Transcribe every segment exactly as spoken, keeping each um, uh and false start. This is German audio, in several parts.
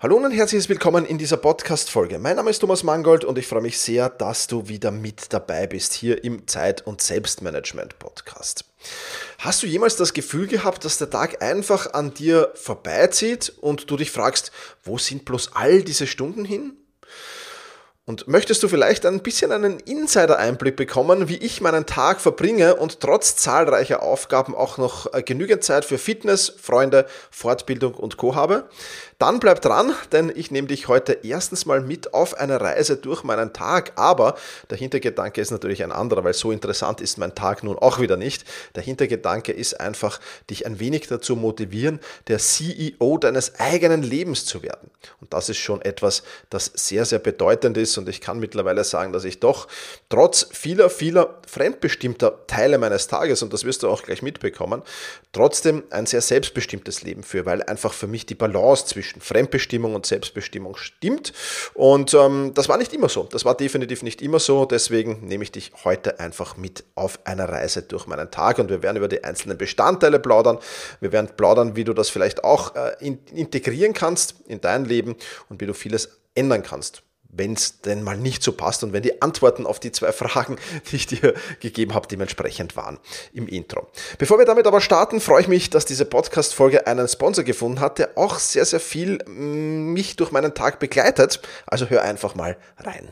Hallo und ein herzliches Willkommen in dieser Podcast-Folge. Mein Name ist Thomas Mangold und ich freue mich sehr, dass du wieder mit dabei bist hier im Zeit- und Selbstmanagement-Podcast. Hast du jemals das Gefühl gehabt, dass der Tag einfach an dir vorbeizieht und du dich fragst, wo sind bloß all diese Stunden hin? Und möchtest du vielleicht ein bisschen einen Insider-Einblick bekommen, wie ich meinen Tag verbringe und trotz zahlreicher Aufgaben auch noch genügend Zeit für Fitness, Freunde, Fortbildung und Co. habe? Dann bleib dran, denn ich nehme dich heute erstens mal mit auf eine Reise durch meinen Tag, aber der Hintergedanke ist natürlich ein anderer, weil so interessant ist mein Tag nun auch wieder nicht. Der Hintergedanke ist einfach, dich ein wenig dazu motivieren, der C E O deines eigenen Lebens zu werden. Und das ist schon etwas, das sehr, sehr bedeutend ist. Und ich kann mittlerweile sagen, dass ich doch trotz vieler, vieler fremdbestimmter Teile meines Tages, und das wirst du auch gleich mitbekommen, trotzdem ein sehr selbstbestimmtes Leben führe, weil einfach für mich die Balance zwischen Fremdbestimmung und Selbstbestimmung stimmt. Und ähm, das war nicht immer so. Das war definitiv nicht immer so. Deswegen nehme ich dich heute einfach mit auf eine Reise durch meinen Tag und wir werden über die einzelnen Bestandteile plaudern. Wir werden plaudern, wie du das vielleicht auch äh, in, integrieren kannst in dein Leben und wie du vieles ändern kannst, wenn es denn mal nicht so passt und wenn die Antworten auf die zwei Fragen, die ich dir gegeben habe, dementsprechend waren im Intro. Bevor wir damit aber starten, freue ich mich, dass diese Podcast-Folge einen Sponsor gefunden hat, der auch sehr, sehr viel mich durch meinen Tag begleitet. Also hör einfach mal rein.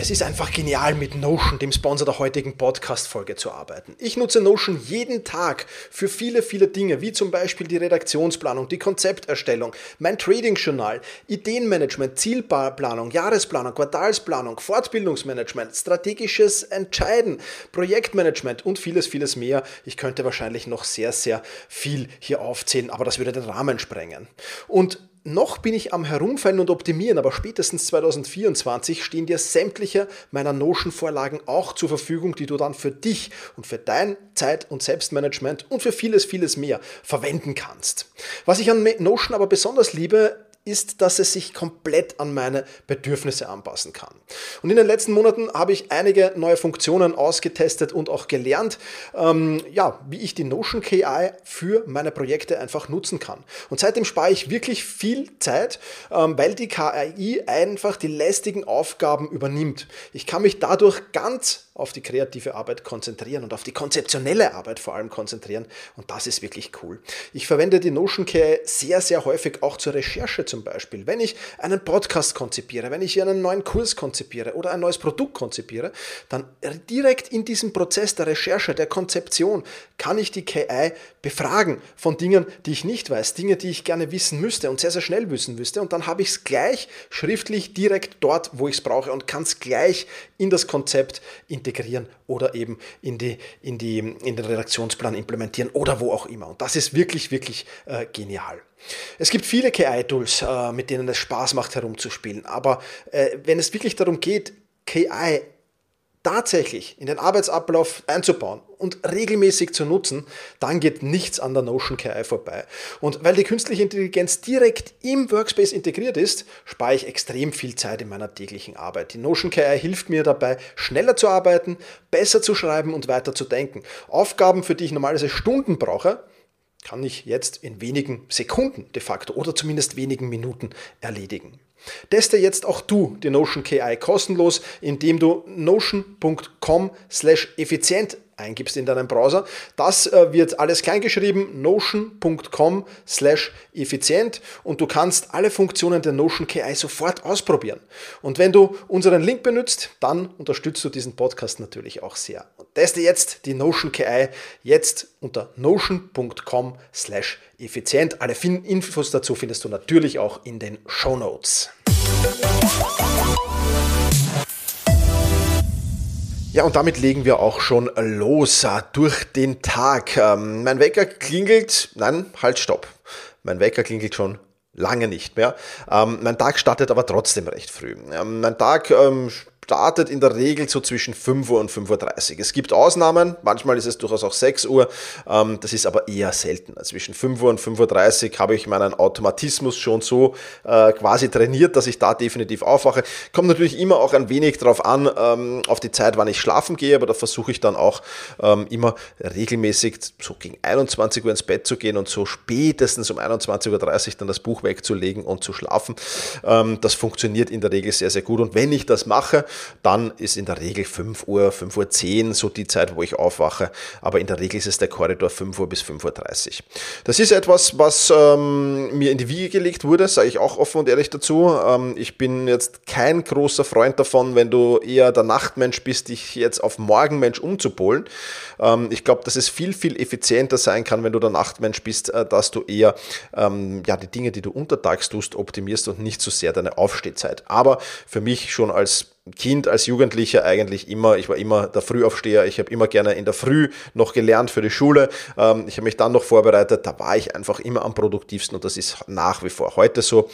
Es ist einfach genial, mit Notion, dem Sponsor der heutigen Podcast-Folge, zu arbeiten. Ich nutze Notion jeden Tag für viele, viele Dinge, wie zum Beispiel die Redaktionsplanung, die Konzepterstellung, mein Trading-Journal, Ideenmanagement, Zielplanung, Jahresplanung, Quartalsplanung, Fortbildungsmanagement, strategisches Entscheiden, Projektmanagement und vieles, vieles mehr. Ich könnte wahrscheinlich noch sehr, sehr viel hier aufzählen, aber das würde den Rahmen sprengen. Und noch bin ich am Herumfallen und Optimieren, aber spätestens zwanzig vierundzwanzig stehen dir sämtliche meiner Notion-Vorlagen auch zur Verfügung, die du dann für dich und für dein Zeit- und Selbstmanagement und für vieles, vieles mehr verwenden kannst. Was ich an Notion aber besonders liebe, ist, dass es sich komplett an meine Bedürfnisse anpassen kann. Und in den letzten Monaten habe ich einige neue Funktionen ausgetestet und auch gelernt, ähm, ja, wie ich die Notion K I für meine Projekte einfach nutzen kann. Und seitdem spare ich wirklich viel Zeit, ähm, weil die K I einfach die lästigen Aufgaben übernimmt. Ich kann mich dadurch ganz auf die kreative Arbeit konzentrieren und auf die konzeptionelle Arbeit vor allem konzentrieren. Und das ist wirklich cool. Ich verwende die Notion K I sehr, sehr häufig auch zur Recherche zum Beispiel. Wenn ich einen Podcast konzipiere, wenn ich einen neuen Kurs konzipiere oder ein neues Produkt konzipiere, dann direkt in diesem Prozess der Recherche, der Konzeption, kann ich die K I befragen von Dingen, die ich nicht weiß, Dinge, die ich gerne wissen müsste und sehr, sehr schnell wissen müsste. Und dann habe ich es gleich schriftlich direkt dort, wo ich es brauche und kann es gleich in das Konzept integrieren. integrieren oder eben in, die, in, die, in den Redaktionsplan implementieren oder wo auch immer. Und das ist wirklich, wirklich äh, genial. Es gibt viele K I-Tools, äh, mit denen es Spaß macht, herumzuspielen. Aber äh, wenn es wirklich darum geht, K I tatsächlich in den Arbeitsablauf einzubauen und regelmäßig zu nutzen, dann geht nichts an der Notion K I vorbei. Und weil die künstliche Intelligenz direkt im Workspace integriert ist, spare ich extrem viel Zeit in meiner täglichen Arbeit. Die Notion K I hilft mir dabei, schneller zu arbeiten, besser zu schreiben und weiter zu denken. Aufgaben, für die ich normalerweise Stunden brauche, kann ich jetzt in wenigen Sekunden de facto oder zumindest wenigen Minuten erledigen. Teste jetzt auch du die Notion K I kostenlos, indem du notion dot com slash effizient eingibst in deinem Browser. Das äh, wird alles kleingeschrieben, notion dot com slash effizient, und du kannst alle Funktionen der Notion K I sofort ausprobieren. Und wenn du unseren Link benutzt, dann unterstützt du diesen Podcast natürlich auch sehr. Und teste jetzt die Notion K I jetzt unter notion dot com slash effizient. Alle fin- Infos dazu findest du natürlich auch in den Shownotes. Ja, und damit legen wir auch schon los durch den Tag. Ähm, mein Wecker klingelt, nein, halt, stopp. Mein Wecker klingelt schon lange nicht mehr. Ähm, mein Tag startet aber trotzdem recht früh. Ähm, mein Tag ähm, startet in der Regel so zwischen fünf Uhr und fünf Uhr dreißig. Es gibt Ausnahmen, manchmal ist es durchaus auch sechs Uhr, das ist aber eher selten. Zwischen fünf Uhr und fünf Uhr dreißig habe ich meinen Automatismus schon so quasi trainiert, dass ich da definitiv aufwache. Kommt natürlich immer auch ein wenig drauf an, auf die Zeit, wann ich schlafen gehe, aber da versuche ich dann auch immer regelmäßig so gegen einundzwanzig Uhr ins Bett zu gehen und so spätestens um einundzwanzig Uhr dreißig dann das Buch wegzulegen und zu schlafen. Das funktioniert in der Regel sehr, sehr gut, und wenn ich das mache, dann ist in der Regel fünf Uhr, fünf Uhr zehn so die Zeit, wo ich aufwache, aber in der Regel ist es der Korridor fünf Uhr bis fünf Uhr dreißig. Das ist etwas, was ähm, mir in die Wiege gelegt wurde, sage ich auch offen und ehrlich dazu. Ähm, ich bin jetzt kein großer Freund davon, wenn du eher der Nachtmensch bist, dich jetzt auf Morgenmensch umzupolen. Ähm, ich glaube, dass es viel, viel effizienter sein kann, wenn du der Nachtmensch bist, äh, dass du eher ähm, ja, die Dinge, die du untertags tust, optimierst und nicht so sehr deine Aufstehzeit. Aber für mich schon als Kind, als Jugendlicher eigentlich immer, ich war immer der Frühaufsteher, ich habe immer gerne in der Früh noch gelernt für die Schule, ich habe mich dann noch vorbereitet, da war ich einfach immer am produktivsten, und das ist nach wie vor heute so.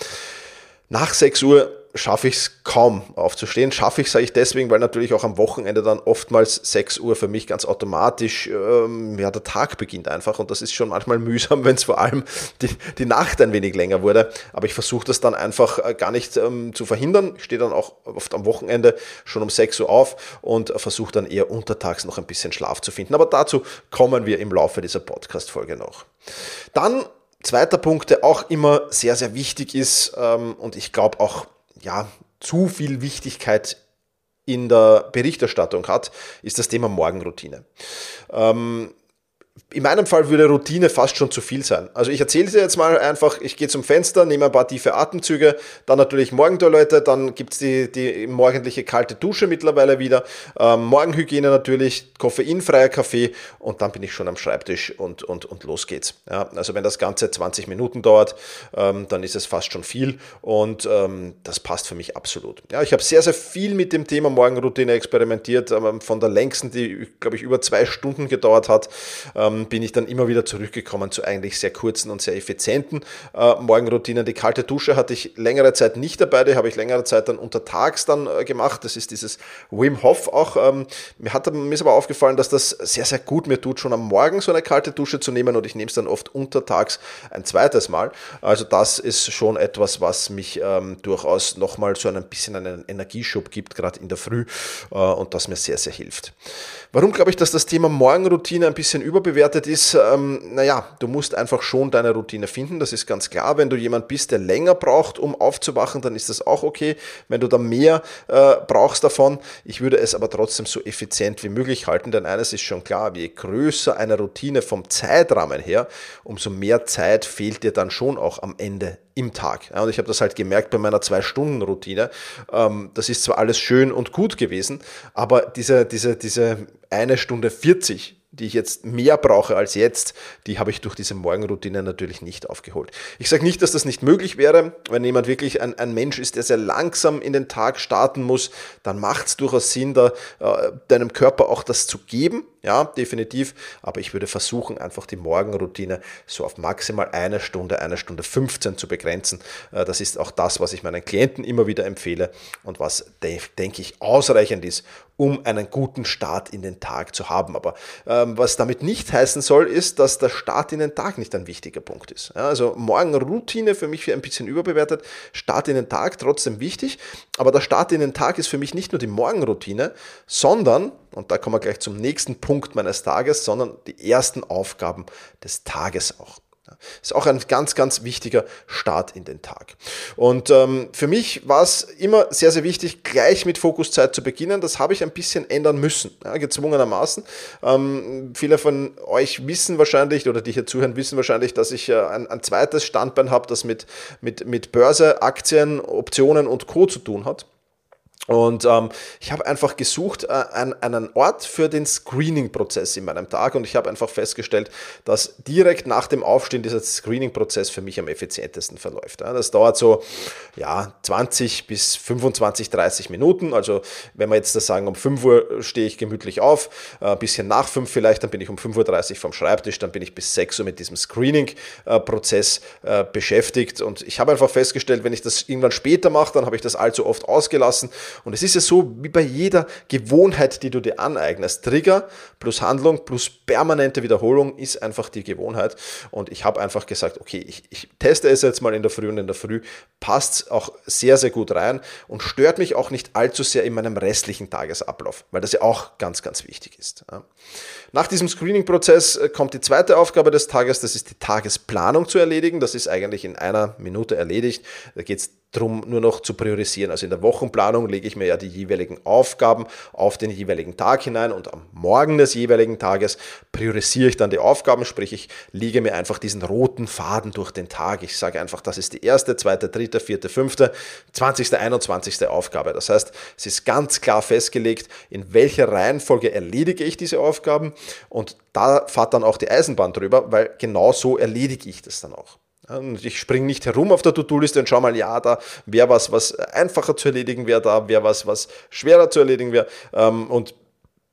Nach sechs Uhr schaffe ich es kaum aufzustehen. Schaffe ich es, sage ich deswegen, weil natürlich auch am Wochenende dann oftmals sechs Uhr für mich ganz automatisch, ähm, ja, der Tag beginnt einfach, und das ist schon manchmal mühsam, wenn es vor allem die, die Nacht ein wenig länger wurde, aber ich versuche das dann einfach gar nicht ähm, zu verhindern. Ich stehe dann auch oft am Wochenende schon um sechs Uhr auf und versuche dann eher untertags noch ein bisschen Schlaf zu finden, aber dazu kommen wir im Laufe dieser Podcast-Folge noch. Dann zweiter Punkt, der auch immer sehr, sehr wichtig ist, ähm, und ich glaube auch, ja, zu viel Wichtigkeit in der Berichterstattung hat, ist das Thema Morgenroutine. Ähm, in meinem Fall würde Routine fast schon zu viel sein. Also ich erzähle dir jetzt mal einfach, ich gehe zum Fenster, nehme ein paar tiefe Atemzüge, dann natürlich Morgentoilette, dann gibt es die, die morgendliche kalte Dusche mittlerweile wieder, ähm, Morgenhygiene natürlich, koffeinfreier Kaffee, und dann bin ich schon am Schreibtisch und, und, und los geht's. Ja, also wenn das Ganze zwanzig Minuten dauert, ähm, dann ist es fast schon viel, und ähm, das passt für mich absolut. Ja, ich habe sehr, sehr viel mit dem Thema Morgenroutine experimentiert, ähm, von der längsten, die, glaube ich, über zwei Stunden gedauert hat, ähm, bin ich dann immer wieder zurückgekommen zu eigentlich sehr kurzen und sehr effizienten äh, Morgenroutinen. Die kalte Dusche hatte ich längere Zeit nicht dabei, die habe ich längere Zeit dann untertags dann äh, gemacht. Das ist dieses Wim Hof auch. Ähm, mir, hat, mir ist aber aufgefallen, dass das sehr, sehr gut mir tut, schon am Morgen so eine kalte Dusche zu nehmen, und ich nehme es dann oft untertags ein zweites Mal. Also das ist schon etwas, was mich ähm, durchaus nochmal so ein bisschen einen Energieschub gibt, gerade in der Früh, äh, und das mir sehr, sehr hilft. Warum glaube ich, dass das Thema Morgenroutine ein bisschen überbewertet ist? Ähm, naja, du musst einfach schon deine Routine finden, das ist ganz klar. Wenn du jemand bist, der länger braucht, um aufzuwachen, dann ist das auch okay. Wenn du da mehr äh, brauchst davon, ich würde es aber trotzdem so effizient wie möglich halten, denn eines ist schon klar, je größer eine Routine vom Zeitrahmen her, umso mehr Zeit fehlt dir dann schon auch am Ende im Tag. Ja, und ich habe das halt gemerkt bei meiner zwei Stunden Routine. Ähm, das ist zwar alles schön und gut gewesen, aber diese, diese, diese eine Stunde vierzig, die ich jetzt mehr brauche als jetzt, die habe ich durch diese Morgenroutine natürlich nicht aufgeholt. Ich sage nicht, dass das nicht möglich wäre. Wenn jemand wirklich ein, ein Mensch ist, der sehr langsam in den Tag starten muss, dann macht es durchaus Sinn, da, äh, deinem Körper auch das zu geben. Ja, definitiv. Aber ich würde versuchen, einfach die Morgenroutine so auf maximal eine Stunde, eine Stunde fünfzehn zu begrenzen. Äh, das ist auch das, was ich meinen Klienten immer wieder empfehle und was, de- denke ich, ausreichend ist, um einen guten Start in den Tag zu haben. Aber ähm, was damit nicht heißen soll, ist, dass der Start in den Tag nicht ein wichtiger Punkt ist. Ja, also Morgenroutine für mich ein bisschen überbewertet, Start in den Tag trotzdem wichtig, aber der Start in den Tag ist für mich nicht nur die Morgenroutine, sondern, und da kommen wir gleich zum nächsten Punkt meines Tages, sondern die ersten Aufgaben des Tages auch. Ist auch ein ganz, ganz wichtiger Start in den Tag. Und ähm, für mich war es immer sehr, sehr wichtig, gleich mit Fokuszeit zu beginnen. Das habe ich ein bisschen ändern müssen, ja, gezwungenermaßen. Ähm, viele von euch wissen wahrscheinlich, oder die hier zuhören, wissen wahrscheinlich, dass ich äh, ein, ein zweites Standbein habe, das mit, mit, mit Börse, Aktien, Optionen und Co. zu tun hat. Und ähm, ich habe einfach gesucht äh, einen, einen Ort für den Screening-Prozess in meinem Tag, und ich habe einfach festgestellt, dass direkt nach dem Aufstehen dieser Screening-Prozess für mich am effizientesten verläuft. Ja, das dauert so ja, zwanzig bis fünfundzwanzig, dreißig Minuten. Also wenn wir jetzt das sagen, um fünf Uhr stehe ich gemütlich auf, ein äh, bisschen nach fünf vielleicht, dann bin ich um fünf Uhr dreißig vom Schreibtisch, dann bin ich bis sechs Uhr mit diesem Screening-Prozess äh, äh, beschäftigt. Und ich habe einfach festgestellt, wenn ich das irgendwann später mache, dann habe ich das allzu oft ausgelassen, Und es ist ja so wie bei jeder Gewohnheit, die du dir aneignest. Trigger plus Handlung plus permanente Wiederholung ist einfach die Gewohnheit. Und ich habe einfach gesagt, okay, ich, ich teste es jetzt mal in der Früh, und in der Früh passt es auch sehr, sehr gut rein und stört mich auch nicht allzu sehr in meinem restlichen Tagesablauf, weil das ja auch ganz, ganz wichtig ist. Nach diesem Screening-Prozess kommt die zweite Aufgabe des Tages, das ist die Tagesplanung zu erledigen. Das ist eigentlich in einer Minute erledigt. Da geht es darum, nur noch zu priorisieren. Also in der Wochenplanung lege ich mir ja die jeweiligen Aufgaben auf den jeweiligen Tag hinein und am Morgen des jeweiligen Tages priorisiere ich dann die Aufgaben, sprich ich lege mir einfach diesen roten Faden durch den Tag. Ich sage einfach, das ist die erste, zweite, dritte, vierte, fünfte, zwanzigste, einundzwanzigste Aufgabe. Das heißt, es ist ganz klar festgelegt, in welcher Reihenfolge erledige ich diese Aufgaben und da fährt dann auch die Eisenbahn drüber, weil genau so erledige ich das dann auch. Und ich springe nicht herum auf der To-Do-Liste und schau mal, ja, da wäre was, was einfacher zu erledigen wäre, da wäre was, was schwerer zu erledigen wäre. Und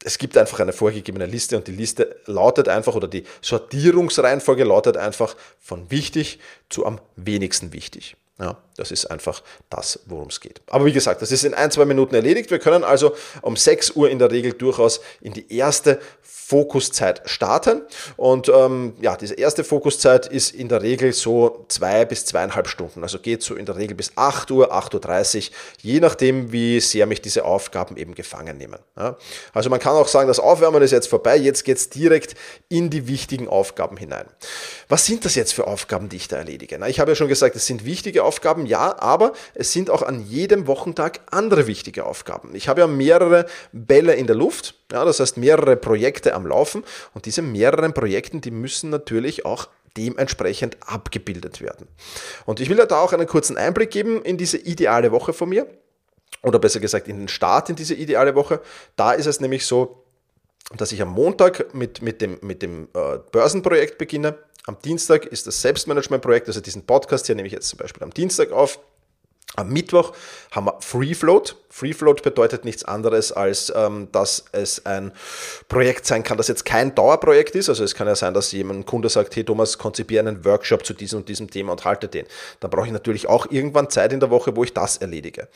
es gibt einfach eine vorgegebene Liste und die Liste lautet einfach, oder die Sortierungsreihenfolge lautet einfach von wichtig zu am wenigsten wichtig. Ja, das ist einfach das, worum es geht. Aber wie gesagt, das ist in ein, zwei Minuten erledigt. Wir können also um sechs Uhr in der Regel durchaus in die erste Fokuszeit starten. Und ähm, ja, diese erste Fokuszeit ist in der Regel so zwei bis zweieinhalb Stunden. Also geht so in der Regel bis acht Uhr, acht Uhr dreißig, je nachdem, wie sehr mich diese Aufgaben eben gefangen nehmen. Ja, also man kann auch sagen, das Aufwärmen ist jetzt vorbei. Jetzt geht es direkt in die wichtigen Aufgaben hinein. Was sind das jetzt für Aufgaben, die ich da erledige? Na, ich habe ja schon gesagt, es sind wichtige Aufgaben. Aufgaben, ja, aber es sind auch an jedem Wochentag andere wichtige Aufgaben. Ich habe ja mehrere Bälle in der Luft, ja, das heißt mehrere Projekte am Laufen und diese mehreren Projekten, die müssen natürlich auch dementsprechend abgebildet werden. Und ich will ja da auch einen kurzen Einblick geben in diese ideale Woche von mir oder besser gesagt in den Start in diese ideale Woche. Da ist es nämlich so, dass ich am Montag mit, mit dem, mit dem äh, Börsenprojekt beginne. Am Dienstag ist das Selbstmanagement-Projekt, also diesen Podcast hier nehme ich jetzt zum Beispiel am Dienstag auf. Am Mittwoch haben wir Free Float. Free Float bedeutet nichts anderes, als ähm, dass es ein Projekt sein kann, das jetzt kein Dauerprojekt ist. Also es kann ja sein, dass jemand, ein Kunde sagt, hey Thomas, konzipiere einen Workshop zu diesem und diesem Thema und halte den. Dann brauche ich natürlich auch irgendwann Zeit in der Woche, wo ich das erledige.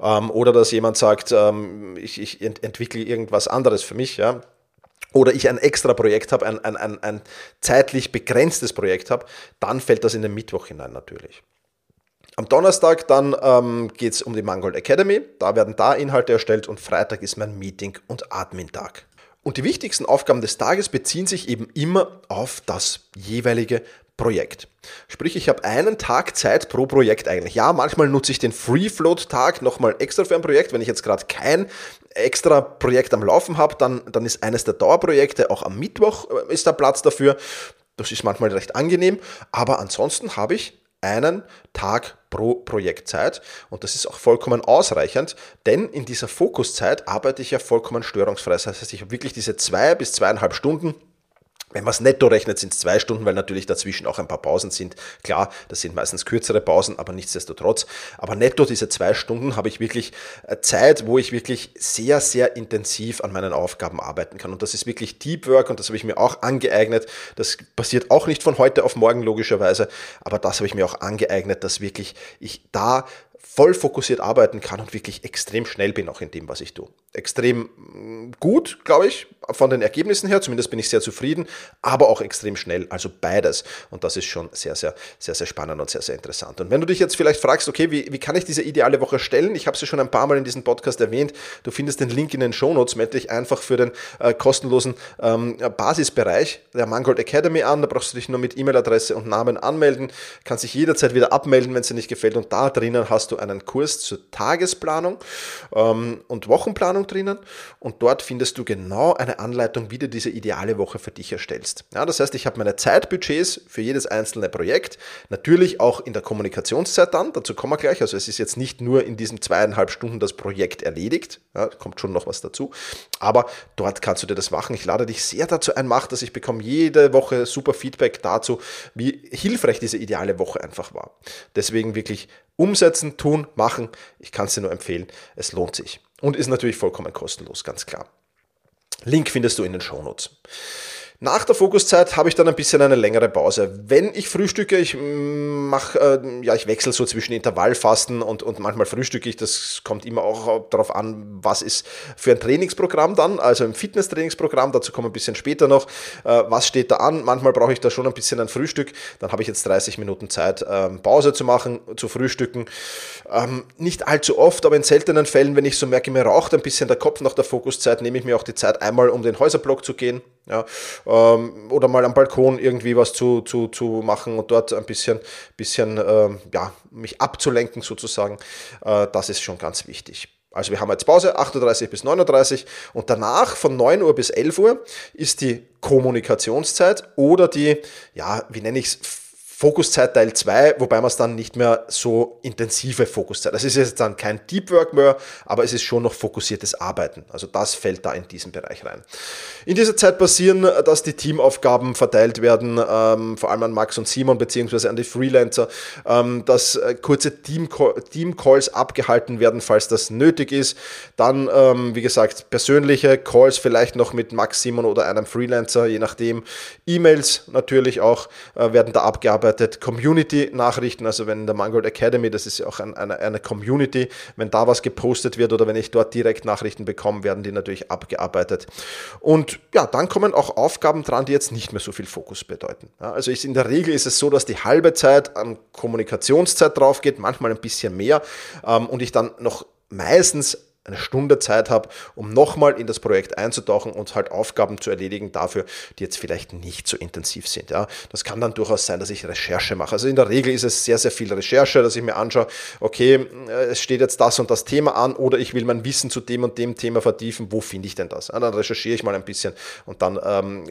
Ähm, oder dass jemand sagt, ähm, ich, ich ent- entwickle irgendwas anderes für mich, ja. Oder ich ein extra Projekt habe, ein, ein, ein, ein zeitlich begrenztes Projekt habe, dann fällt das in den Mittwoch hinein natürlich. Am Donnerstag dann ähm, geht es um die Mangold Academy, da werden da Inhalte erstellt und Freitag ist mein Meeting- und Admin-Tag. Und die wichtigsten Aufgaben des Tages beziehen sich eben immer auf das jeweilige Projekt. Sprich, ich habe einen Tag Zeit pro Projekt eigentlich. Ja, manchmal nutze ich den Free-Float-Tag nochmal extra für ein Projekt. Wenn ich jetzt gerade kein extra Projekt am Laufen habe, dann, dann ist eines der Dauerprojekte, auch am Mittwoch ist da Platz dafür. Das ist manchmal recht angenehm, aber ansonsten habe ich einen Tag pro Projekt Zeit und das ist auch vollkommen ausreichend, denn in dieser Fokuszeit arbeite ich ja vollkommen störungsfrei. Das heißt, ich habe wirklich diese zwei bis zweieinhalb Stunden. Wenn man es netto rechnet, sind es zwei Stunden, weil natürlich dazwischen auch ein paar Pausen sind. Klar, das sind meistens kürzere Pausen, aber nichtsdestotrotz. Aber netto diese zwei Stunden habe ich wirklich Zeit, wo ich wirklich sehr, sehr intensiv an meinen Aufgaben arbeiten kann. Und das ist wirklich Deep Work und das habe ich mir auch angeeignet. Das passiert auch nicht von heute auf morgen logischerweise, aber das habe ich mir auch angeeignet, dass wirklich ich da voll fokussiert arbeiten kann und wirklich extrem schnell bin auch in dem, was ich tue. Extrem gut, glaube ich, von den Ergebnissen her, zumindest bin ich sehr zufrieden, aber auch extrem schnell, also beides. Und das ist schon sehr, sehr, sehr, sehr spannend und sehr, sehr interessant. Und wenn du dich jetzt vielleicht fragst, okay, wie, wie kann ich diese ideale Woche stellen? Ich habe es ja schon ein paar Mal in diesem Podcast erwähnt. Du findest den Link in den Shownotes, melde dich einfach für den äh, kostenlosen ähm, Basisbereich der Mangold Academy an. Da brauchst du dich nur mit E-Mail-Adresse und Namen anmelden, kannst dich jederzeit wieder abmelden, wenn es dir nicht gefällt. Und da drinnen hast du einen Kurs zur Tagesplanung ähm, und Wochenplanung drinnen und dort findest du genau eine Anleitung, wie du diese ideale Woche für dich erstellst. Ja, das heißt, ich habe meine Zeitbudgets für jedes einzelne Projekt, natürlich auch in der Kommunikationszeit dann, dazu kommen wir gleich, also es ist jetzt nicht nur in diesen zweieinhalb Stunden das Projekt erledigt, ja, kommt schon noch was dazu, aber dort kannst du dir das machen. Ich lade dich sehr dazu ein, mach das, ich bekomme jede Woche super Feedback dazu, wie hilfreich diese ideale Woche einfach war. Deswegen wirklich umsetzen, tun, machen. Ich kann es dir nur empfehlen. Es lohnt sich. Und ist natürlich vollkommen kostenlos, ganz klar. Link findest du in den Shownotes. Nach der Fokuszeit habe ich dann ein bisschen eine längere Pause. Wenn ich frühstücke, ich mache, äh, ja, ich wechsle so zwischen Intervallfasten und, und manchmal frühstücke ich. Das kommt immer auch darauf an, was ist für ein Trainingsprogramm dann, also im Fitness-Trainingsprogramm, dazu kommen wir ein bisschen später noch, äh, was steht da an. Manchmal brauche ich da schon ein bisschen ein Frühstück. Dann habe ich jetzt dreißig Minuten Zeit, ähm, Pause zu machen, zu frühstücken. Ähm, nicht allzu oft, aber in seltenen Fällen, wenn ich so merke, mir raucht ein bisschen der Kopf nach der Fokuszeit, nehme ich mir auch die Zeit, einmal um den Häuserblock zu gehen. Ja, ähm, oder mal am Balkon irgendwie was zu, zu, zu machen und dort ein bisschen, bisschen ähm, ja, mich abzulenken sozusagen, äh, das ist schon ganz wichtig. Also wir haben jetzt Pause, acht Uhr dreißig bis neun Uhr dreißig und danach von neun Uhr bis elf Uhr ist die Kommunikationszeit oder die, ja, wie nenne ich es, Fokuszeit Teil zwei, wobei man es dann nicht mehr so intensive Fokuszeit, das ist jetzt dann kein Deep Work mehr, aber es ist schon noch fokussiertes Arbeiten, also das fällt da in diesen Bereich rein. In dieser Zeit passieren, dass die Teamaufgaben verteilt werden, ähm, vor allem an Max und Simon, beziehungsweise an die Freelancer, ähm, dass kurze Team-Calls abgehalten werden, falls das nötig ist, dann, ähm, wie gesagt, persönliche Calls vielleicht noch mit Max, Simon oder einem Freelancer, je nachdem, E-Mails natürlich auch äh, werden da abgearbeitet, Community-Nachrichten, also wenn in der Mangold Academy, das ist ja auch ein, eine, eine Community, wenn da was gepostet wird oder wenn ich dort direkt Nachrichten bekomme, werden die natürlich abgearbeitet. Und ja, dann kommen auch Aufgaben dran, die jetzt nicht mehr so viel Fokus bedeuten. Ja, also ich, in der Regel ist es so, dass die halbe Zeit an Kommunikationszeit drauf geht, manchmal ein bisschen mehr ähm, und ich dann noch meistens eine Stunde Zeit habe, um nochmal in das Projekt einzutauchen und halt Aufgaben zu erledigen dafür, die jetzt vielleicht nicht so intensiv sind. Ja, das kann dann durchaus sein, dass ich Recherche mache. Also in der Regel ist es sehr, sehr viel Recherche, dass ich mir anschaue, okay, es steht jetzt das und das Thema an oder ich will mein Wissen zu dem und dem Thema vertiefen, wo finde ich denn das? Ja, dann recherchiere ich mal ein bisschen und dann ähm,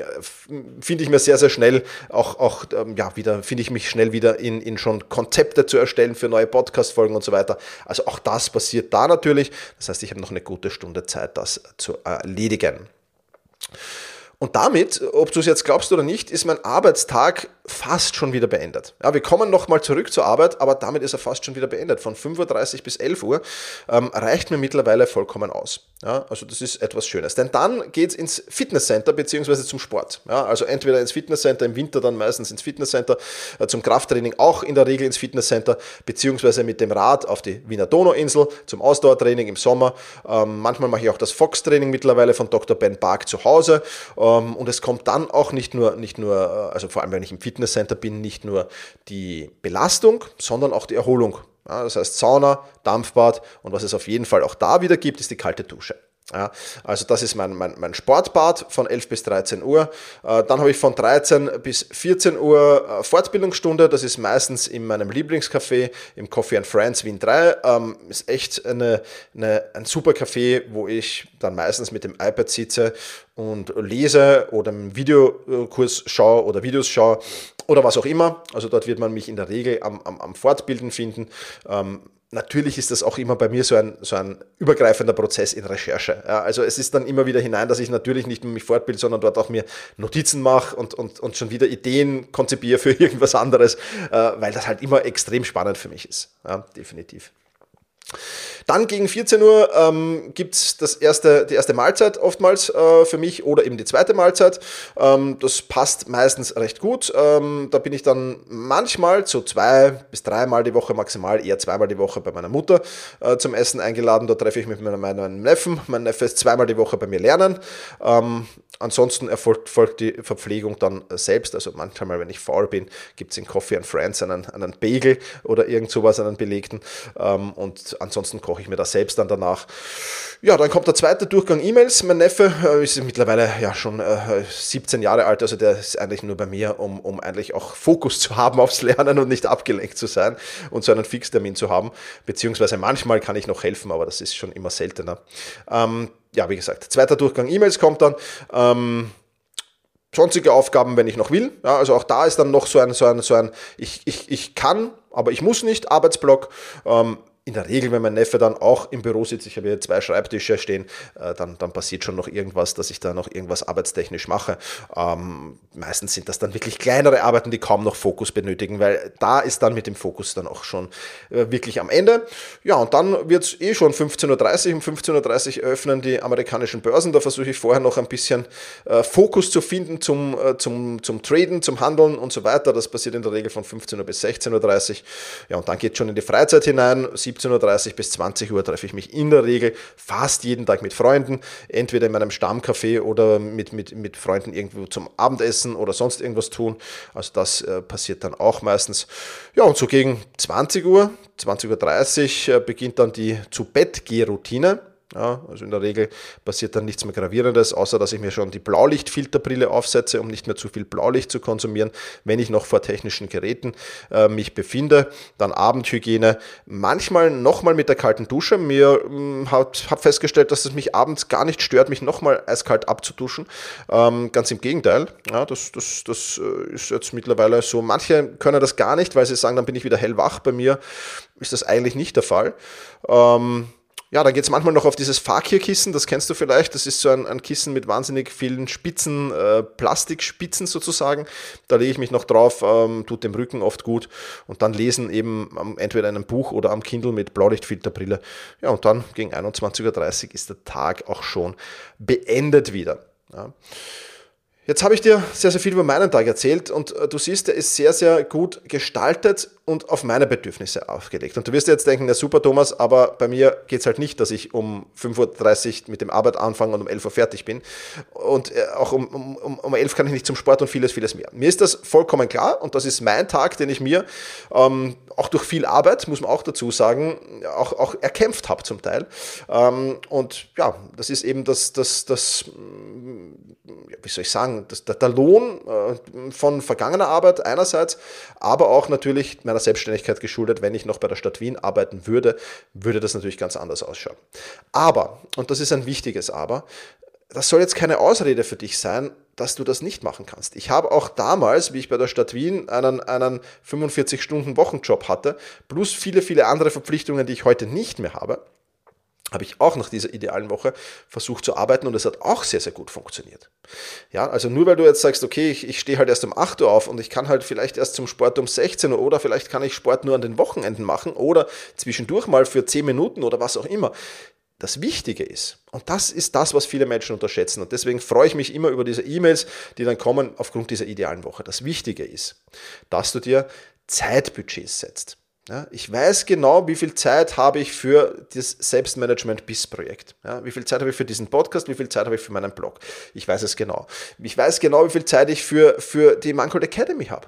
finde ich mir sehr, sehr schnell auch, auch ähm, ja, wieder, finde ich mich schnell wieder in, in schon Konzepte zu erstellen für neue Podcast-Folgen und so weiter. Also auch das passiert da natürlich. Das heißt, ich habe noch eine gute Stunde Zeit, das zu erledigen. Und damit, ob du es jetzt glaubst oder nicht, ist mein Arbeitstag fast schon wieder beendet. Ja, wir kommen nochmal zurück zur Arbeit, aber damit ist er fast schon wieder beendet. Von fünf Uhr dreißig bis elf Uhr ähm, reicht mir mittlerweile vollkommen aus. Ja, also das ist etwas Schönes. Denn dann geht es ins Fitnesscenter bzw. zum Sport. Ja, also entweder ins Fitnesscenter, im Winter dann meistens ins Fitnesscenter, äh, zum Krafttraining auch in der Regel ins Fitnesscenter, beziehungsweise mit dem Rad auf die Wiener Donauinsel, zum Ausdauertraining im Sommer. Ähm, manchmal mache ich auch das Fox-Training mittlerweile von Doktor Ben Park zu Hause. Ähm, und es kommt dann auch nicht nur, nicht nur, also vor allem wenn ich im Fitnesscenter bin, nicht nur die Belastung, sondern auch die Erholung. Ja, das heißt Sauna, Dampfbad und was es auf jeden Fall auch da wieder gibt, ist die kalte Dusche. Ja, also das ist mein, mein, mein Sportbad von elf bis dreizehn Uhr. Äh, dann habe ich von dreizehn bis vierzehn Uhr äh, Fortbildungsstunde. Das ist meistens in meinem Lieblingscafé, im Coffee and Friends Wien drei. Ähm, ist echt eine, eine, ein super Café, wo ich dann meistens mit dem iPad sitze und lese oder einen Videokurs schaue oder Videos schaue oder was auch immer. Also dort wird man mich in der Regel am, am, am Fortbilden finden. Ähm, Natürlich ist das auch immer bei mir so ein, so ein übergreifender Prozess in Recherche. Ja, also es ist dann immer wieder hinein, dass ich natürlich nicht nur mich fortbilde, sondern dort auch mir Notizen mache und, und, und schon wieder Ideen konzipiere für irgendwas anderes, äh, weil das halt immer extrem spannend für mich ist. Ja, definitiv. Dann gegen vierzehn Uhr ähm, gibt es das erste, die erste Mahlzeit oftmals äh, für mich oder eben die zweite Mahlzeit. Ähm, das passt meistens recht gut. Ähm, da bin ich dann manchmal so zwei bis dreimal die Woche maximal, eher zweimal die Woche bei meiner Mutter äh, zum Essen eingeladen. Da treffe ich mich mit meinem Neffen. Mein Neffe ist zweimal die Woche bei mir lernen. Ähm, ansonsten erfolgt folgt die Verpflegung dann selbst. Also manchmal, wenn ich faul bin, gibt es in Coffee and Friends einen, einen Bagel oder irgend sowas, einen belegten. Ähm, und ansonsten koche ich mir das selbst dann danach. Ja, dann kommt der zweite Durchgang E-Mails. Mein Neffe äh, ist mittlerweile ja schon äh, siebzehn Jahre alt, also der ist eigentlich nur bei mir, um, um eigentlich auch Fokus zu haben aufs Lernen und nicht abgelenkt zu sein und so einen Fixtermin zu haben. Beziehungsweise manchmal kann ich noch helfen, aber das ist schon immer seltener. Ähm, ja, wie gesagt, zweiter Durchgang E-Mails kommt dann. Ähm, sonstige Aufgaben, wenn ich noch will. Ja, also auch da ist dann noch so ein, so ein, so ein ich, ich, ich kann, aber ich muss nicht Arbeitsblock. Ähm, in der Regel, wenn mein Neffe dann auch im Büro sitzt, ich habe hier zwei Schreibtische stehen, äh, dann, dann passiert schon noch irgendwas, dass ich da noch irgendwas arbeitstechnisch mache. Ähm, meistens sind das dann wirklich kleinere Arbeiten, die kaum noch Fokus benötigen, weil da ist dann mit dem Fokus dann auch schon äh, wirklich am Ende. Ja, und dann wird es eh schon fünfzehn Uhr dreißig. Um fünfzehn Uhr dreißig öffnen die amerikanischen Börsen. Da versuche ich vorher noch ein bisschen äh, Fokus zu finden zum, äh, zum, zum Traden, zum Handeln und so weiter. Das passiert in der Regel von fünfzehn Uhr bis sechzehn Uhr dreißig. Ja, und dann geht es schon in die Freizeit hinein. siebzehn Uhr dreißig bis zwanzig Uhr treffe ich mich in der Regel fast jeden Tag mit Freunden, entweder in meinem Stammcafé oder mit, mit, mit Freunden irgendwo zum Abendessen oder sonst irgendwas tun. Also das äh, passiert dann auch meistens. Ja, und so gegen zwanzig Uhr, zwanzig Uhr dreißig äh, beginnt dann die Zu-Bett-Geh-Routine. Ja, also in der Regel passiert dann nichts mehr Gravierendes, außer dass ich mir schon die Blaulichtfilterbrille aufsetze, um nicht mehr zu viel Blaulicht zu konsumieren, wenn ich noch vor technischen Geräten äh, mich befinde. Dann Abendhygiene, manchmal nochmal mit der kalten Dusche. Mir habe hab festgestellt, dass es mich abends gar nicht stört, mich nochmal eiskalt abzuduschen. Ähm, ganz im Gegenteil, ja, das, das, das ist jetzt mittlerweile so. Manche können das gar nicht, weil sie sagen, dann bin ich wieder hellwach. Bei mir ist das eigentlich nicht der Fall. Ähm, Ja, dann geht es manchmal noch auf dieses Fakir-Kissen, das kennst du vielleicht, das ist so ein, ein Kissen mit wahnsinnig vielen Spitzen, äh, Plastikspitzen sozusagen, da lege ich mich noch drauf, ähm, tut dem Rücken oft gut und dann lesen eben am, entweder in einem Buch oder am Kindle mit Blaulichtfilterbrille. Ja, und dann gegen einundzwanzig Uhr dreißig ist der Tag auch schon beendet wieder. Ja. Jetzt habe ich dir sehr, sehr viel über meinen Tag erzählt und du siehst, der ist sehr, sehr gut gestaltet und auf meine Bedürfnisse aufgelegt. Und du wirst dir jetzt denken, ja super Thomas, aber bei mir geht es halt nicht, dass ich um fünf Uhr dreißig mit dem Arbeit anfange und um elf Uhr fertig bin. Und auch um, um, um elf Uhr kann ich nicht zum Sport und vieles, vieles mehr. Mir ist das vollkommen klar und das ist mein Tag, den ich mir ähm, auch durch viel Arbeit, muss man auch dazu sagen, auch, auch erkämpft habe zum Teil. Ähm, und ja, das ist eben das, das, das wie soll ich sagen, Das, der, der Lohn äh, von vergangener Arbeit einerseits, aber auch natürlich meiner Selbstständigkeit geschuldet. Wenn ich noch bei der Stadt Wien arbeiten würde, würde das natürlich ganz anders ausschauen. Aber, und das ist ein wichtiges Aber, das soll jetzt keine Ausrede für dich sein, dass du das nicht machen kannst. Ich habe auch damals, wie ich bei der Stadt Wien einen, einen fünfundvierzig-Stunden-Wochenjob hatte, plus viele, viele andere Verpflichtungen, die ich heute nicht mehr habe, habe ich auch nach dieser idealen Woche versucht zu arbeiten und es hat auch sehr, sehr gut funktioniert. Ja, also nur weil du jetzt sagst, okay, ich, ich stehe halt erst um acht Uhr auf und ich kann halt vielleicht erst zum Sport um sechzehn Uhr oder vielleicht kann ich Sport nur an den Wochenenden machen oder zwischendurch mal für zehn Minuten oder was auch immer. Das Wichtige ist, und das ist das, was viele Menschen unterschätzen und deswegen freue ich mich immer über diese E-Mails, die dann kommen aufgrund dieser idealen Woche. Das Wichtige ist, dass du dir Zeitbudgets setzt. Ja, ich weiß genau, wie viel Zeit habe ich für das Selbstmanagement-B I S-Projekt. Ja, wie viel Zeit habe ich für diesen Podcast, wie viel Zeit habe ich für meinen Blog. Ich weiß es genau. Ich weiß genau, wie viel Zeit ich für, für die Mangold Academy habe.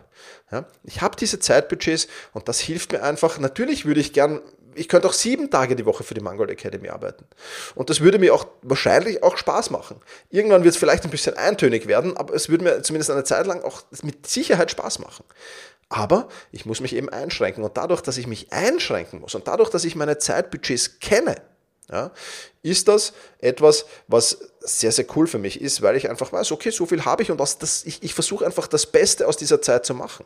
Ja, ich habe diese Zeitbudgets und das hilft mir einfach. Natürlich würde ich gern, ich könnte auch sieben Tage die Woche für die Mangold Academy arbeiten. Und das würde mir auch wahrscheinlich auch Spaß machen. Irgendwann wird es vielleicht ein bisschen eintönig werden, aber es würde mir zumindest eine Zeit lang auch mit Sicherheit Spaß machen. Aber ich muss mich eben einschränken und dadurch, dass ich mich einschränken muss und dadurch, dass ich meine Zeitbudgets kenne, ja, ist das etwas, was sehr, sehr cool für mich ist, weil ich einfach weiß, okay, so viel habe ich und aus das, ich, ich versuche einfach das Beste aus dieser Zeit zu machen.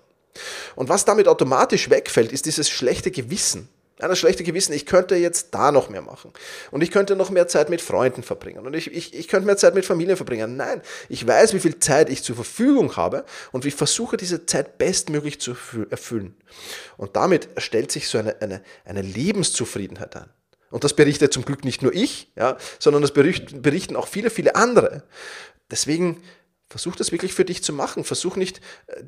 Und was damit automatisch wegfällt, ist dieses schlechte Gewissen. Ja, das schlechte Gewissen, ich könnte jetzt da noch mehr machen und ich könnte noch mehr Zeit mit Freunden verbringen und ich, ich, ich könnte mehr Zeit mit Familie verbringen. Nein, ich weiß, wie viel Zeit ich zur Verfügung habe und ich versuche, diese Zeit bestmöglich zu erfüllen. Und damit stellt sich so eine, eine, eine Lebenszufriedenheit ein. Und das berichtet zum Glück nicht nur ich, ja, sondern das berichten, berichten auch viele, viele andere. Deswegen versuch das wirklich für dich zu machen. Versuch nicht,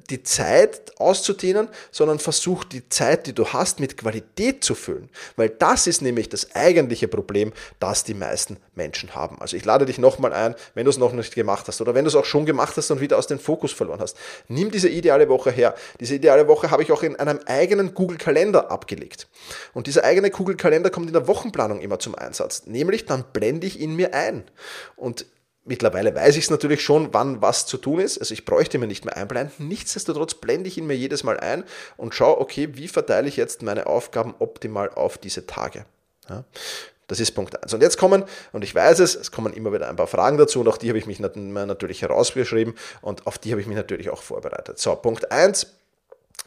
die Zeit auszudehnen, sondern versuch, die Zeit, die du hast, mit Qualität zu füllen. Weil das ist nämlich das eigentliche Problem, das die meisten Menschen haben. Also ich lade dich nochmal ein, wenn du es noch nicht gemacht hast oder wenn du es auch schon gemacht hast und wieder aus dem Fokus verloren hast. Nimm diese ideale Woche her. Diese ideale Woche habe ich auch in einem eigenen Google-Kalender abgelegt. Und dieser eigene Google-Kalender kommt in der Wochenplanung immer zum Einsatz. Nämlich, dann blende ich ihn mir ein. Und mittlerweile weiß ich es natürlich schon, wann was zu tun ist. Also ich bräuchte mir nicht mehr einblenden. Nichtsdestotrotz blende ich ihn mir jedes Mal ein und schaue, okay, wie verteile ich jetzt meine Aufgaben optimal auf diese Tage. Ja, das ist Punkt eins. Und jetzt kommen, und ich weiß es, es kommen immer wieder ein paar Fragen dazu und auch die habe ich mich natürlich herausgeschrieben und auf die habe ich mich natürlich auch vorbereitet. So, Punkt eins.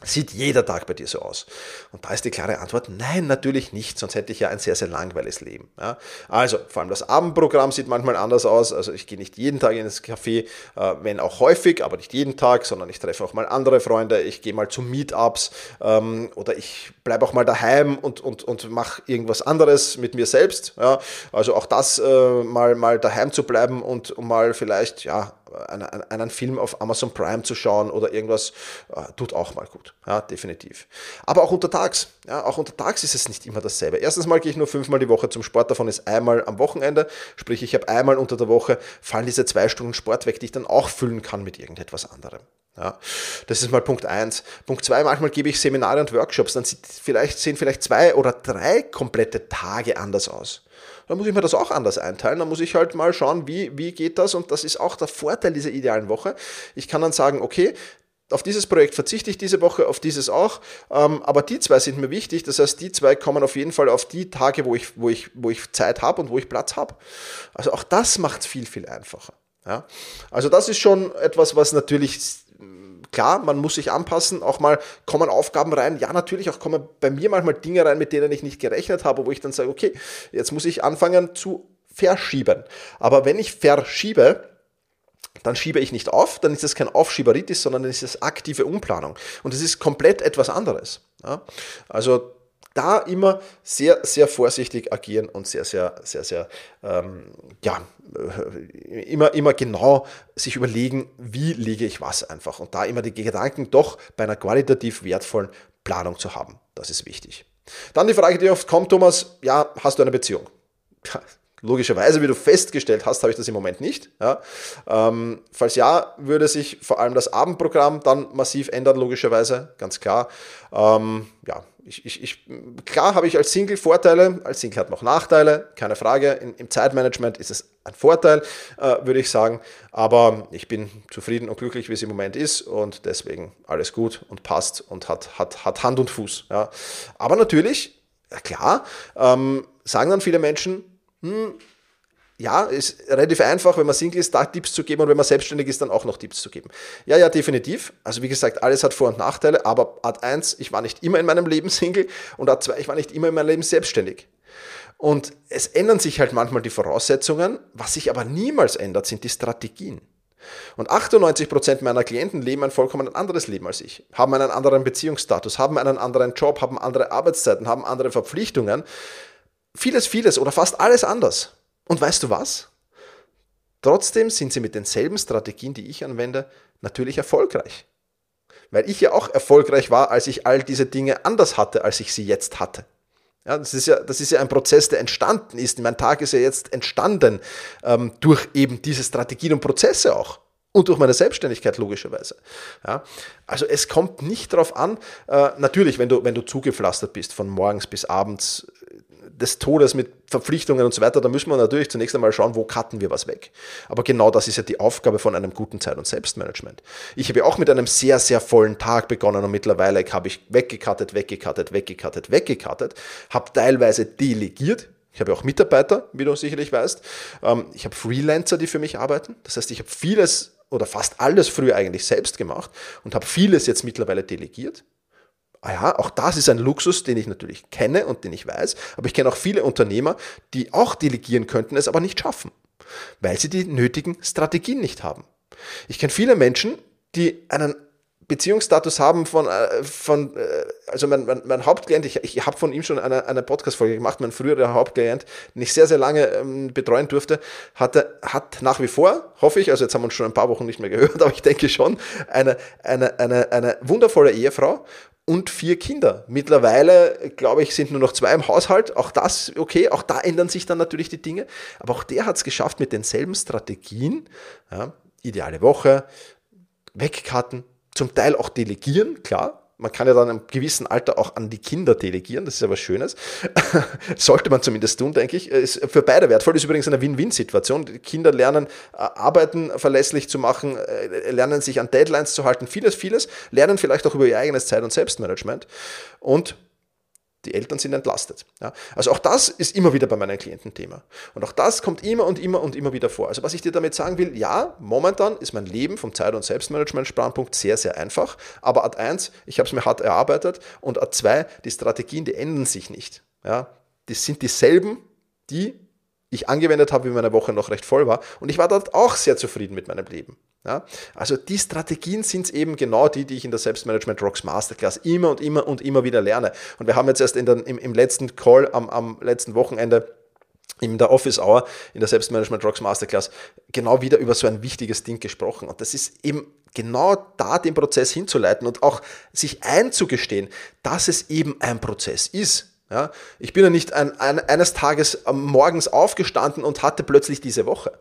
Sieht jeder Tag bei dir so aus? Und da ist die klare Antwort, nein, natürlich nicht, sonst hätte ich ja ein sehr, sehr langweiliges Leben. Ja? Also, vor allem das Abendprogramm sieht manchmal anders aus, also ich gehe nicht jeden Tag ins Café, äh, wenn auch häufig, aber nicht jeden Tag, sondern ich treffe auch mal andere Freunde, ich gehe mal zu Meetups ähm, oder ich bleibe auch mal daheim und, und, und mache irgendwas anderes mit mir selbst. Ja? Also auch das, äh, mal, mal daheim zu bleiben und, und mal vielleicht, ja, Einen, einen Film auf Amazon Prime zu schauen oder irgendwas, äh, tut auch mal gut, ja, definitiv. Aber auch untertags, ja, auch untertags ist es nicht immer dasselbe. Erstens mal gehe ich nur fünfmal die Woche zum Sport, davon ist einmal am Wochenende, sprich ich habe einmal unter der Woche, fallen diese zwei Stunden Sport weg, die ich dann auch füllen kann mit irgendetwas anderem. Ja, das ist mal Punkt eins. Punkt zwei, manchmal gebe ich Seminare und Workshops, dann sieht vielleicht, sehen vielleicht zwei oder drei komplette Tage anders aus. Dann muss ich mir das auch anders einteilen, dann muss ich halt mal schauen, wie, wie geht das, und das ist auch der Vorteil dieser idealen Woche. Ich kann dann sagen, okay, auf dieses Projekt verzichte ich diese Woche, auf dieses auch, ähm, aber die zwei sind mir wichtig, das heißt, die zwei kommen auf jeden Fall auf die Tage, wo ich, wo ich, wo ich Zeit habe und wo ich Platz habe. Also auch das macht es viel, viel einfacher. Ja? Also das ist schon etwas, was natürlich... Klar, man muss sich anpassen, auch mal kommen Aufgaben rein, ja natürlich, auch kommen bei mir manchmal Dinge rein, mit denen ich nicht gerechnet habe, wo ich dann sage, okay, jetzt muss ich anfangen zu verschieben. Aber wenn ich verschiebe, dann schiebe ich nicht auf, dann ist das kein Aufschieberitis, sondern dann ist das aktive Umplanung. Und es ist komplett etwas anderes. Ja? Also da immer sehr, sehr vorsichtig agieren und sehr, sehr, sehr, sehr, ähm, ja, immer, immer genau sich überlegen, wie lege ich was einfach. Und da immer die Gedanken doch bei einer qualitativ wertvollen Planung zu haben. Das ist wichtig. Dann die Frage, die oft kommt, Thomas, ja, hast du eine Beziehung? Logischerweise, wie du festgestellt hast, habe ich das im Moment nicht. Ja. Ähm, falls ja, würde sich vor allem das Abendprogramm dann massiv ändern, logischerweise, ganz klar. Ähm, ja, ich, ich, ich, klar habe ich als Single Vorteile, als Single hat man auch Nachteile, keine Frage. In, Im Zeitmanagement ist es ein Vorteil, äh, würde ich sagen. Aber ich bin zufrieden und glücklich, wie es im Moment ist, und deswegen alles gut und passt und hat, hat, hat Hand und Fuß. Ja. Aber natürlich, ja klar, ähm, sagen dann viele Menschen, ja, ist relativ einfach, wenn man Single ist, da Tipps zu geben, und wenn man selbstständig ist, dann auch noch Tipps zu geben. Ja, ja, definitiv. Also wie gesagt, alles hat Vor- und Nachteile, aber Art eins, ich war nicht immer in meinem Leben Single, und Art zwei, ich war nicht immer in meinem Leben selbstständig. Und es ändern sich halt manchmal die Voraussetzungen, was sich aber niemals ändert, sind die Strategien. Und achtundneunzig Prozent meiner Klienten leben ein vollkommen anderes Leben als ich, haben einen anderen Beziehungsstatus, haben einen anderen Job, haben andere Arbeitszeiten, haben andere Verpflichtungen. Vieles, vieles oder fast alles anders. Und weißt du was? Trotzdem sind sie mit denselben Strategien, die ich anwende, natürlich erfolgreich. Weil ich ja auch erfolgreich war, als ich all diese Dinge anders hatte, als ich sie jetzt hatte. Ja, das ist ja, das ist ja ein Prozess, der entstanden ist. Mein Tag ist ja jetzt entstanden, ähm, durch eben diese Strategien und Prozesse auch. Und durch meine Selbstständigkeit logischerweise. Ja, also es kommt nicht darauf an, äh, natürlich, wenn du, wenn du zugepflastert bist, von morgens bis abends, des Todes mit Verpflichtungen und so weiter, da müssen wir natürlich zunächst einmal schauen, wo cutten wir was weg. Aber genau das ist ja die Aufgabe von einem guten Zeit- und Selbstmanagement. Ich habe ja auch mit einem sehr, sehr vollen Tag begonnen, und mittlerweile habe ich weggecuttet, weggecuttet, weggecuttet, weggecuttet, habe teilweise delegiert. Ich habe ja auch Mitarbeiter, wie du sicherlich weißt. Ich habe Freelancer, die für mich arbeiten. Das heißt, ich habe vieles oder fast alles früher eigentlich selbst gemacht und habe vieles jetzt mittlerweile delegiert. Ah ja, auch das ist ein Luxus, den ich natürlich kenne und den ich weiß, aber ich kenne auch viele Unternehmer, die auch delegieren könnten, es aber nicht schaffen, weil sie die nötigen Strategien nicht haben. Ich kenne viele Menschen, die einen Beziehungsstatus haben von, von also mein, mein, mein Hauptklient, ich, ich habe von ihm schon eine, eine Podcast-Folge gemacht, mein früherer Hauptklient, den ich sehr, sehr lange ähm, betreuen durfte, hatte, hat nach wie vor, hoffe ich, also jetzt haben wir uns schon ein paar Wochen nicht mehr gehört, aber ich denke schon, eine, eine, eine, eine wundervolle Ehefrau und vier Kinder. Mittlerweile, glaube ich, sind nur noch zwei im Haushalt. Auch das, okay, auch da ändern sich dann natürlich die Dinge. Aber auch der hat es geschafft mit denselben Strategien, ja, ideale Woche, wegcutten, zum Teil auch delegieren, klar. Man kann ja dann im gewissen Alter auch an die Kinder delegieren, das ist ja was Schönes. Sollte man zumindest tun, denke ich. Ist für beide wertvoll, ist übrigens eine Win-Win-Situation. Die Kinder lernen, Arbeiten verlässlich zu machen, lernen sich an Deadlines zu halten, vieles, vieles, lernen vielleicht auch über ihr eigenes Zeit- und Selbstmanagement. Und Die Eltern sind entlastet. Ja? Also auch das ist immer wieder bei meinen Klienten Thema. Und auch das kommt immer und immer und immer wieder vor. Also was ich dir damit sagen will, ja, momentan ist mein Leben vom Zeit- und Selbstmanagement-Standpunkt sehr, sehr einfach. Aber Ad eins, ich habe es mir hart erarbeitet. Und Ad zwei, die Strategien, die ändern sich nicht. Ja? Das sind dieselben, die ich angewendet habe, wie meine Woche noch recht voll war. Und ich war dort auch sehr zufrieden mit meinem Leben. Ja? Also die Strategien sind eben genau die, die ich in der Selbstmanagement Rocks Masterclass immer und immer und immer wieder lerne. Und wir haben jetzt erst in den, im, im letzten Call am, am letzten Wochenende in der Office Hour, in der Selbstmanagement Rocks Masterclass, genau wieder über so ein wichtiges Ding gesprochen. Und das ist eben genau da, den Prozess hinzuleiten und auch sich einzugestehen, dass es eben ein Prozess ist. Ja, ich bin ja nicht ein, ein, eines Tages morgens aufgestanden und hatte plötzlich diese Woche.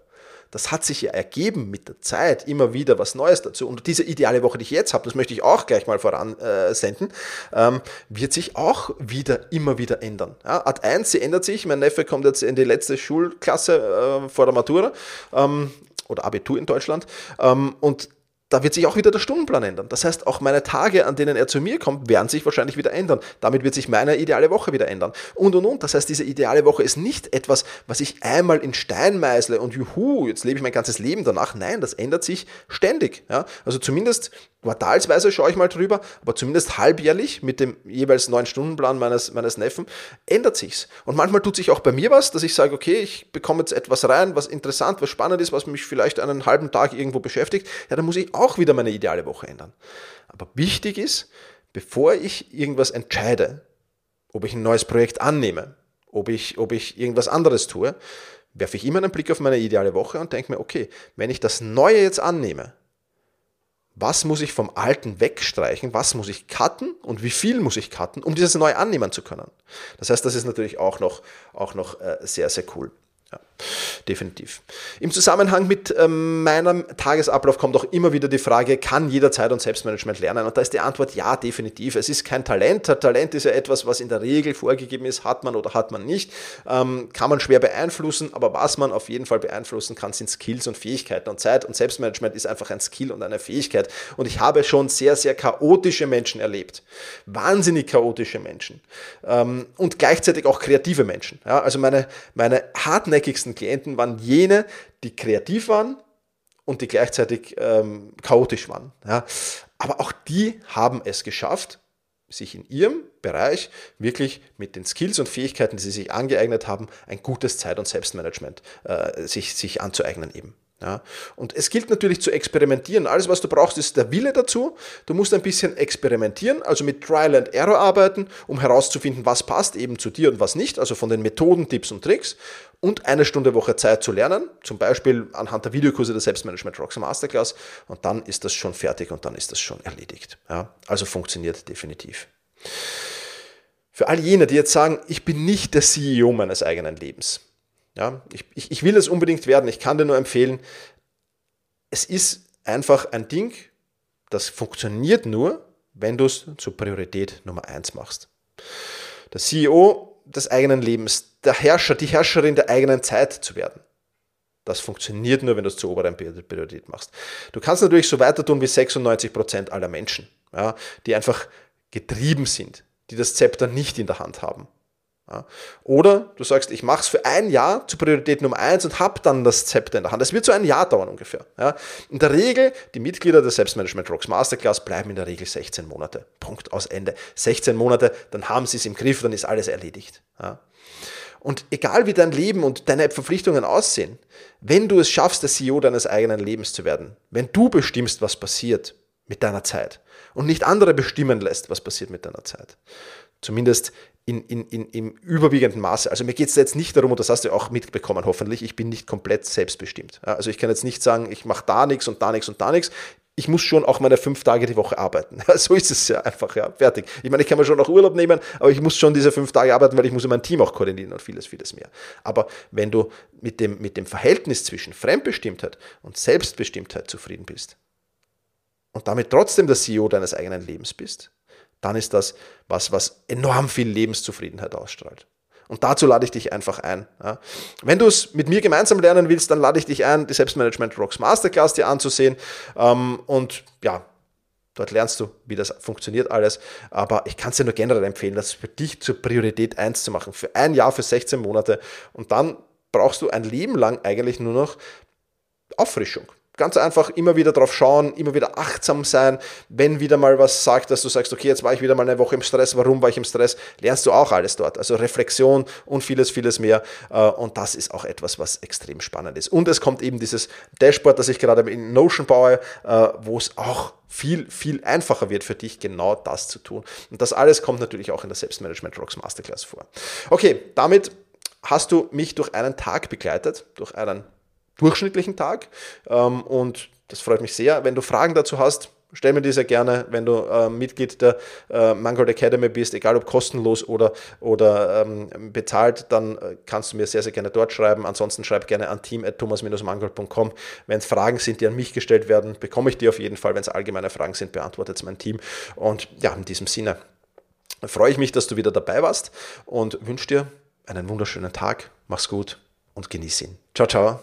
Das hat sich ja ergeben mit der Zeit, immer wieder was Neues dazu. Und diese ideale Woche, die ich jetzt habe, das möchte ich auch gleich mal voransenden, ähm, wird sich auch wieder, immer wieder ändern. Ja, Ad eins, sie ändert sich. Mein Neffe kommt jetzt in die letzte Schulklasse äh, vor der Matura ähm, oder Abitur in Deutschland ähm, und da wird sich auch wieder der Stundenplan ändern. Das heißt, auch meine Tage, an denen er zu mir kommt, werden sich wahrscheinlich wieder ändern. Damit wird sich meine ideale Woche wieder ändern. Und, und, und. Das heißt, diese ideale Woche ist nicht etwas, was ich einmal in Stein meißle und juhu, jetzt lebe ich mein ganzes Leben danach. Nein, das ändert sich ständig. Ja? Also zumindest quartalsweise schaue ich mal drüber, aber zumindest halbjährlich mit dem jeweils neuen Stundenplan meines, meines Neffen ändert sich's. Und manchmal tut sich auch bei mir was, dass ich sage, okay, ich bekomme jetzt etwas rein, was interessant, was spannend ist, was mich vielleicht einen halben Tag irgendwo beschäftigt. Ja, dann muss ich auch wieder meine ideale Woche ändern. Aber wichtig ist, bevor ich irgendwas entscheide, ob ich ein neues Projekt annehme, ob ich, ob ich irgendwas anderes tue, werfe ich immer einen Blick auf meine ideale Woche und denke mir, okay, wenn ich das Neue jetzt annehme, was muss ich vom Alten wegstreichen, was muss ich cutten und wie viel muss ich cutten, um dieses Neue annehmen zu können. Das heißt, das ist natürlich auch noch, auch noch sehr, sehr cool. Ja, definitiv. Im Zusammenhang mit ähm, meinem Tagesablauf kommt auch immer wieder die Frage, kann jeder Zeit- und Selbstmanagement lernen? Und da ist die Antwort ja, definitiv. Es ist kein Talent. Talent ist ja etwas, was in der Regel vorgegeben ist, hat man oder hat man nicht. Ähm, kann man schwer beeinflussen, aber was man auf jeden Fall beeinflussen kann, sind Skills und Fähigkeiten. Und Zeit- und Selbstmanagement ist einfach ein Skill und eine Fähigkeit. Und ich habe schon sehr, sehr chaotische Menschen erlebt. Wahnsinnig chaotische Menschen. Ähm, und gleichzeitig auch kreative Menschen. Ja, also meine, meine hartnäckigen Klienten waren jene, die kreativ waren und die gleichzeitig ähm, chaotisch waren. Ja. Aber auch die haben es geschafft, sich in ihrem Bereich wirklich mit den Skills und Fähigkeiten, die sie sich angeeignet haben, ein gutes Zeit- und Selbstmanagement äh, sich, sich anzueignen eben. Ja, und es gilt natürlich zu experimentieren. Alles, was du brauchst, ist der Wille dazu. Du musst ein bisschen experimentieren, also mit Trial and Error arbeiten, um herauszufinden, was passt eben zu dir und was nicht, also von den Methoden, Tipps und Tricks und eine Stunde Woche Zeit zu lernen, zum Beispiel anhand der Videokurse der Selbstmanagement Rocks Masterclass und dann ist das schon fertig und dann ist das schon erledigt. Ja, also funktioniert definitiv. Für all jene, die jetzt sagen, ich bin nicht der C E O meines eigenen Lebens. Ja, ich, ich, ich will es unbedingt werden, ich kann dir nur empfehlen, es ist einfach ein Ding, das funktioniert nur, wenn du es zur Priorität Nummer eins machst. Der C E O des eigenen Lebens, der Herrscher, die Herrscherin der eigenen Zeit zu werden. Das funktioniert nur, wenn du es zur oberen Priorität machst. Du kannst natürlich so weiter tun wie sechsundneunzig Prozent aller Menschen, ja, die einfach getrieben sind, die das Zepter nicht in der Hand haben. Ja. Oder du sagst, ich mache es für ein Jahr zur Priorität Nummer eins und habe dann das Zepter in der Hand. Das wird so ein Jahr dauern ungefähr. Ja. In der Regel, die Mitglieder der Selbstmanagement Rocks Masterclass bleiben in der Regel sechzehn Monate. Punkt, aus Ende. sechzehn Monate, dann haben sie es im Griff, dann ist alles erledigt. Ja. Und egal wie dein Leben und deine Verpflichtungen aussehen, wenn du es schaffst, der C E O deines eigenen Lebens zu werden, wenn du bestimmst, was passiert mit deiner Zeit und nicht andere bestimmen lässt, was passiert mit deiner Zeit, zumindest in, in, in, im überwiegenden Maße. Also mir geht es jetzt nicht darum, und das hast du auch mitbekommen hoffentlich, ich bin nicht komplett selbstbestimmt. Also ich kann jetzt nicht sagen, ich mache da nichts und da nichts und da nichts. Ich muss schon auch meine fünf Tage die Woche arbeiten. So ist es ja einfach, ja, fertig. Ich meine, ich kann mir schon auch Urlaub nehmen, aber ich muss schon diese fünf Tage arbeiten, weil ich muss mein Team auch koordinieren und vieles, vieles mehr. Aber wenn du mit dem, mit dem Verhältnis zwischen Fremdbestimmtheit und Selbstbestimmtheit zufrieden bist und damit trotzdem der C E O deines eigenen Lebens bist, dann ist das was, was enorm viel Lebenszufriedenheit ausstrahlt. Und dazu lade ich dich einfach ein. Ja. Wenn du es mit mir gemeinsam lernen willst, dann lade ich dich ein, die Selbstmanagement Rocks Masterclass dir anzusehen. Ähm, und ja, Dort lernst du, wie das funktioniert alles. Aber ich kann es dir nur generell empfehlen, das für dich zur Priorität eins zu machen. Für ein Jahr, für sechzehn Monate. Und dann brauchst du ein Leben lang eigentlich nur noch Auffrischung. Ganz einfach immer wieder drauf schauen, immer wieder achtsam sein. Wenn wieder mal was sagt, dass du sagst, okay, jetzt war ich wieder mal eine Woche im Stress, warum war ich im Stress? Lernst du auch alles dort. Also Reflexion und vieles, vieles mehr. Und das ist auch etwas, was extrem spannend ist. Und es kommt eben dieses Dashboard, das ich gerade in Notion baue, wo es auch viel, viel einfacher wird für dich, genau das zu tun. Und das alles kommt natürlich auch in der Selbstmanagement Rocks Masterclass vor. Okay, damit hast du mich durch einen Tag begleitet, durch einen durchschnittlichen Tag, und das freut mich sehr. Wenn du Fragen dazu hast, stell mir die sehr gerne. Wenn du äh, Mitglied der äh, Mangold Academy bist, egal ob kostenlos oder, oder ähm, bezahlt, dann äh, kannst du mir sehr, sehr gerne dort schreiben. Ansonsten schreib gerne an team at thomas dash mangold dot com. Wenn es Fragen sind, die an mich gestellt werden, bekomme ich die auf jeden Fall. Wenn es allgemeine Fragen sind, beantwortet es mein Team. Und ja, in diesem Sinne freue ich mich, dass du wieder dabei warst und wünsche dir einen wunderschönen Tag. Mach's gut und genieß ihn. Ciao, ciao.